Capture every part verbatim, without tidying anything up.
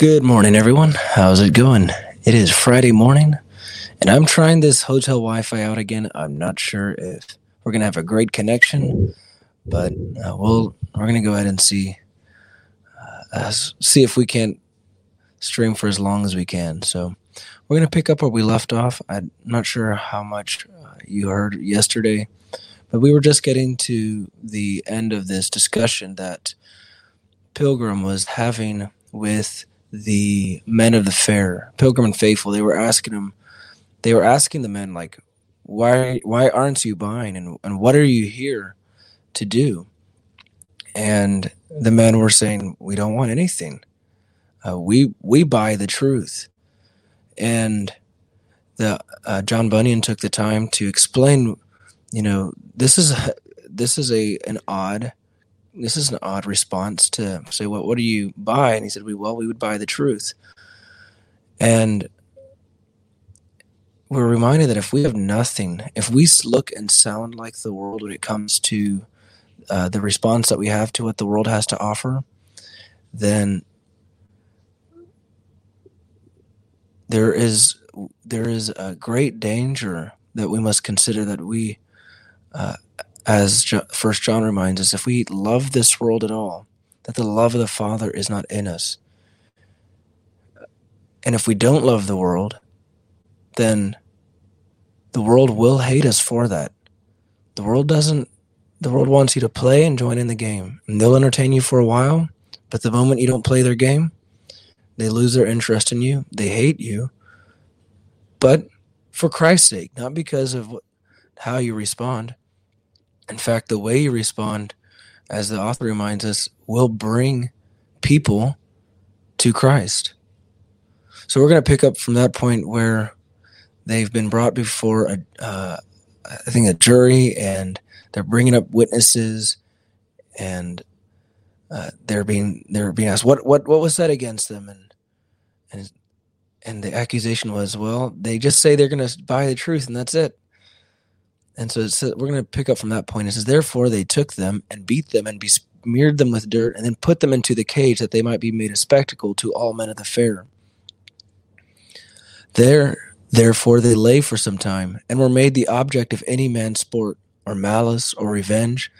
Good morning, everyone. How's it going? It is Friday morning, and I'm trying this hotel Wi-Fi out again. I'm not sure if we're going to have a great connection, but uh, we'll, we're going to go ahead and see uh, uh, see if we can stream for as long as we can. So we're going to pick up where we left off. I'm not sure how much uh, you heard yesterday, but we were just getting to the end of this discussion that Pilgrim was having with the men of the fair, Pilgrim and Faithful. They were asking him, they were asking the men, like, why, why aren't you buying, and, and what are you here to do? And the men were saying, we don't want anything. Uh, we we buy the truth. And the uh, John Bunyan took the time to explain, you know, this is a, this is a an odd. This is an odd response to say, well, what do you buy? And he said, we, well, we would buy the truth. And we're reminded that if we have nothing, if we look and sound like the world when it comes to uh, the response that we have to what the world has to offer, then there is there is a great danger that we must consider that we uh, as First John reminds us, if we love this world at all, that the love of the Father is not in us. And if we don't love the world, then the world will hate us for that. The world doesn't, the world wants you to play and join in the game. And they'll entertain you for a while, but the moment you don't play their game, they lose their interest in you. They hate you. But for Christ's sake, not because of how you respond. In fact, the way you respond, as the author reminds us, will bring people to Christ. So we're going to pick up from that point where they've been brought before, a, uh, I think, a jury, and they're bringing up witnesses, and uh, they're being they're being asked, what what what was said against them, and and and the accusation was, well, they just say they're going to buy the truth, and that's it. And so, so we're going to pick up from that point. It says, therefore they took them and beat them and besmeared them with dirt and then put them into the cage that they might be made a spectacle to all men at the fair. There, therefore they lay for some time and were made the object of any man's sport or malice or revenge,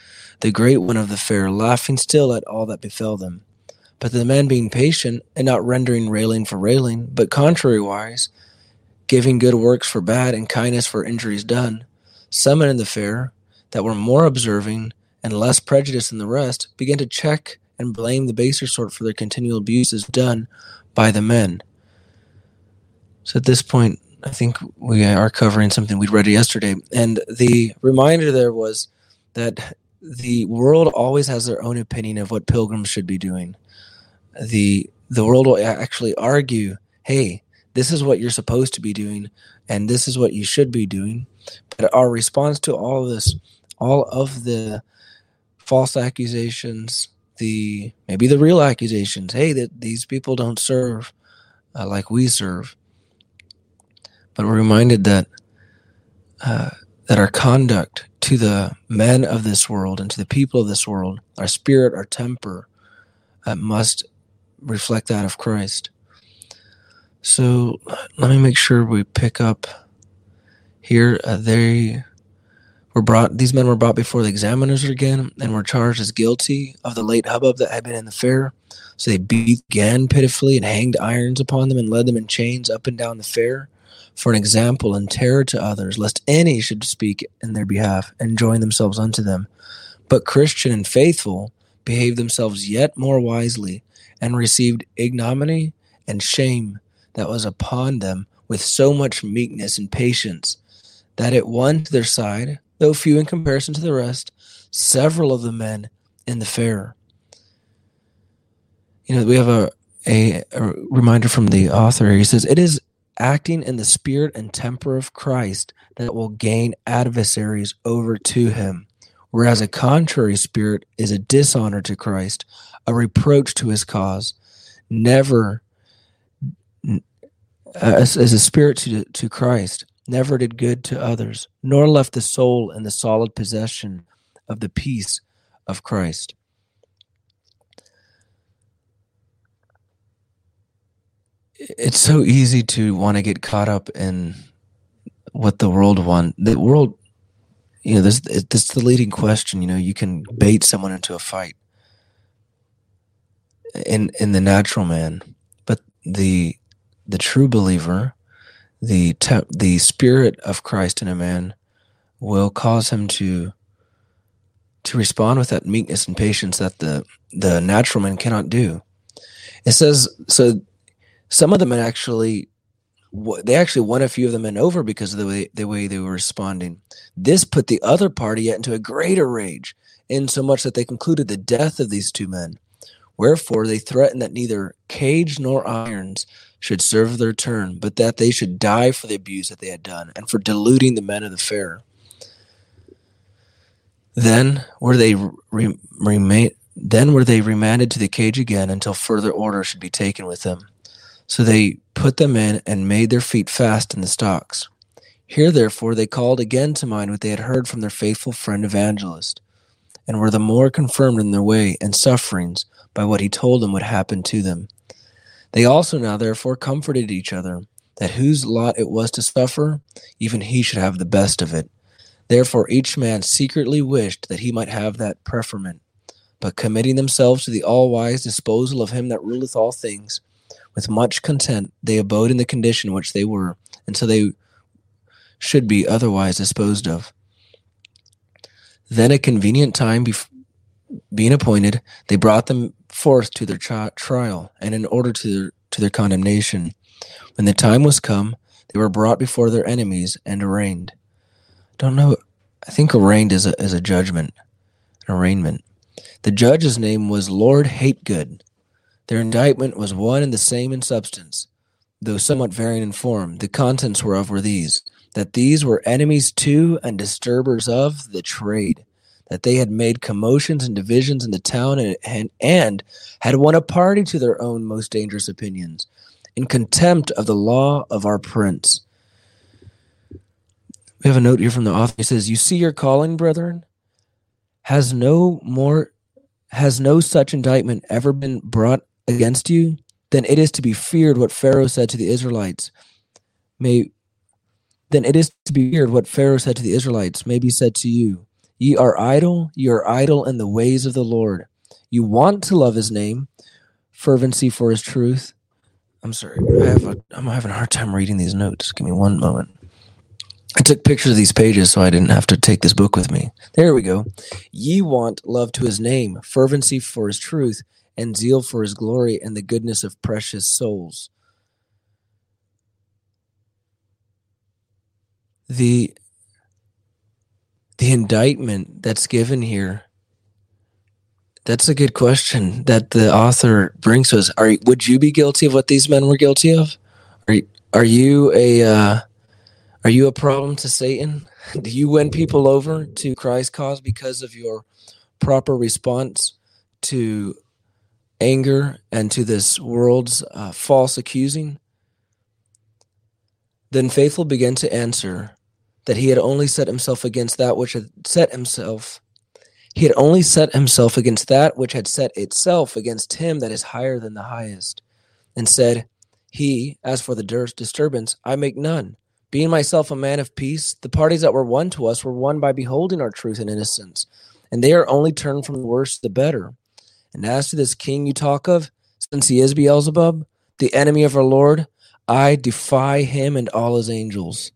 the great one of the fair laughing still at all that befell them. But the men being patient and not rendering railing for railing, but contrariwise, giving good works for bad and kindness for injuries done, some men in the fair that were more observing and less prejudiced than the rest began to check and blame the baser sort for their continual abuses done by the men. So at this point, I think we are covering something we'd read yesterday. And the reminder there was that the world always has their own opinion of what pilgrims should be doing. The, the world will actually argue, hey, this is what you're supposed to be doing, and this is what you should be doing. But our response to all of this, all of the false accusations, the maybe the real accusations, hey, that these people don't serve uh, like we serve. But we're reminded that uh, that our conduct to the men of this world and to the people of this world, our spirit, our temper, uh, must reflect that of Christ. So let me make sure we pick up here. Uh, they were brought; these men were brought before the examiners again, and were charged as guilty of the late hubbub that had been in the fair. So they beat again pitifully and hanged irons upon them, and led them in chains up and down the fair, for an example and terror to others, lest any should speak in their behalf and join themselves unto them. But Christian and Faithful behaved themselves yet more wisely, and received ignominy and shame that was upon them with so much meekness and patience, that it won to their side, though few in comparison to the rest, several of the men in the fair. You know, we have a, a, a reminder from the author. He says, it is acting in the spirit and temper of Christ that will gain adversaries over to him, whereas a contrary spirit is a dishonor to Christ, a reproach to his cause, never Uh, as, as a spirit to, to Christ, never did good to others, nor left the soul in the solid possession of the peace of Christ. it's so easy to want to get caught up in what the world wants. The world, you know, this, this is the leading question. You know, you can bait someone into a fight in in the natural man, but the the true believer, the te- the spirit of Christ in a man, will cause him to to respond with that meekness and patience that the the natural man cannot do. It says so. Some of the men actually, they actually won a few of the men over because of the way, the way they were responding. This put the other party yet into a greater rage, insomuch that they concluded the death of these two men. Wherefore they threatened that neither cage nor irons should serve their turn, but that they should die for the abuse that they had done and for deluding the men of the fair. Then were they re- rema- Then were they remanded to the cage again until further order should be taken with them. So they put them in and made their feet fast in the stocks. Here, therefore, they called again to mind what they had heard from their faithful friend Evangelist, and were the more confirmed in their way and sufferings by what he told them would happen to them. They also now, therefore, comforted each other, that whose lot it was to suffer, even he should have the best of it. Therefore, each man secretly wished that he might have that preferment, but committing themselves to the all-wise disposal of him that ruleth all things, with much content they abode in the condition which they were, and so they should be otherwise disposed of. Then a convenient time bef- being appointed, they brought them forth to their tri- trial, and in order to their, to their condemnation. When the time was come, they were brought before their enemies and arraigned. Don't know. I think arraigned is a, is a judgment, an arraignment. The judge's name was Lord Hategood. Their indictment was one and the same in substance, though somewhat varying in form. The contents whereof were these, that these were enemies to and disturbers of the trade, that they had made commotions and divisions in the town and, and, and had won a party to their own most dangerous opinions, in contempt of the law of our prince. We have a note here from the author. He says, "You see your calling, brethren, has no more, has no such indictment ever been brought against you, then it is to be feared what Pharaoh said to the Israelites may then it is to be feared what Pharaoh said to the Israelites may be said to you. Ye are idle, ye are idle in the ways of the Lord. You want to love his name, fervency for his truth." I'm sorry, I have a, I'm having a hard time reading these notes. Give me one moment. I took pictures of these pages so I didn't have to take this book with me. There we go. Ye want love to his name, fervency for his truth, and zeal for his glory and the goodness of precious souls. The, the indictment that's given here, that's a good question that the author brings to us. Are, would you be guilty of what these men were guilty of? Are, are you a uh, are you a problem to Satan? Do you win people over to Christ's cause because of your proper response to anger and to this world's uh, false accusing? Then Faithful began to answer that he had only set himself against that which had set himself. He had only set himself against that which had set itself against him that is higher than the highest, and said, "He, as for the dir- disturbance, I make none. Being myself a man of peace, the parties that were one to us were one by beholding our truth and innocence, and they are only turned from the worse to the better. And as to this king you talk of, since he is Beelzebub, the enemy of our Lord, I defy him and all his angels."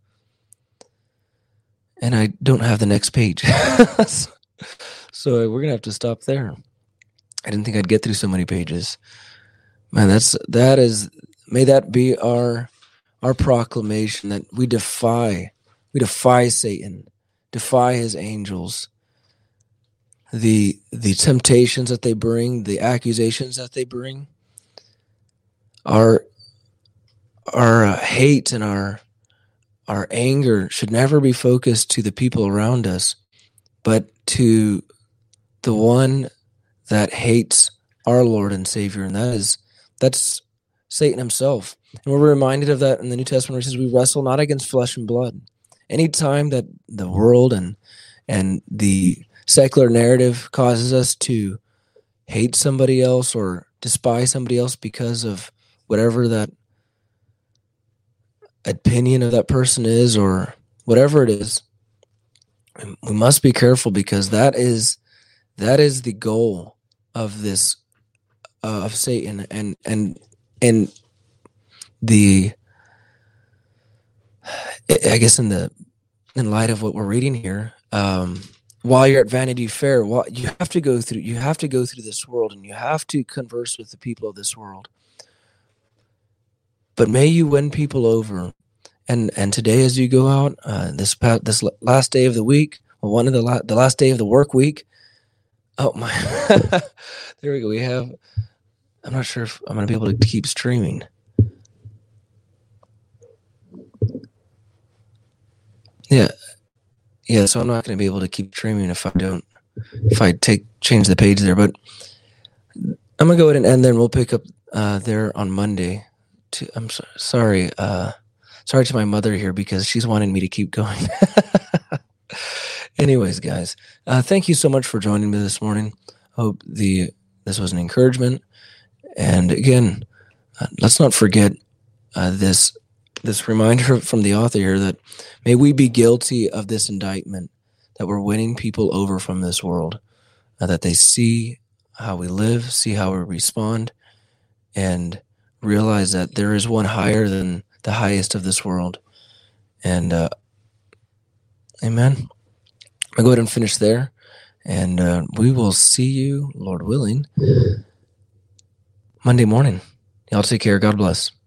And I don't have the next page. So we're going to have to stop there. I didn't think I'd get through so many pages. Man, that's, that is, may that be our, our proclamation, that we defy, we defy Satan, defy his angels. The the temptations that they bring, the accusations that they bring, our our uh, hate and our our anger should never be focused to the people around us, but to the one that hates our Lord and Savior, and that is that's Satan himself. And we're reminded of that in the New Testament, where it says we wrestle not against flesh and blood. Any time that the world and and the secular narrative causes us to hate somebody else or despise somebody else because of whatever that opinion of that person is, or whatever it is, we must be careful, because that is that is the goal of this uh, of Satan and and and the I guess in the in light of what we're reading here. Um, while you're at Vanity Fair, while, you have to go through you have to go through this world, and you have to converse with the people of this world. But may you win people over. And and today, as you go out, uh, this past, this last day of the week, or one of the la- the last day of the work week. Oh my! There we go. We have. I'm not sure if I'm going to be able to keep streaming. Yeah, yeah. So I'm not going to be able to keep streaming if I don't. If I take change the page there, but I'm going to go ahead and end there, and we'll pick up uh, there on Monday. To, I'm so, sorry. Uh, Sorry to my mother here, because she's wanting me to keep going. Anyways, guys, uh, thank you so much for joining me this morning. Hope the this was an encouragement. And again, uh, let's not forget uh, this this reminder from the author here that may we be guilty of this indictment that we're winning people over from this world, uh, that they see how we live, see how we respond, and realize that there is one higher than the highest of this world. And uh, amen. I'll go ahead and finish there. And uh, we will see you, Lord willing, Monday morning. Y'all take care. God bless.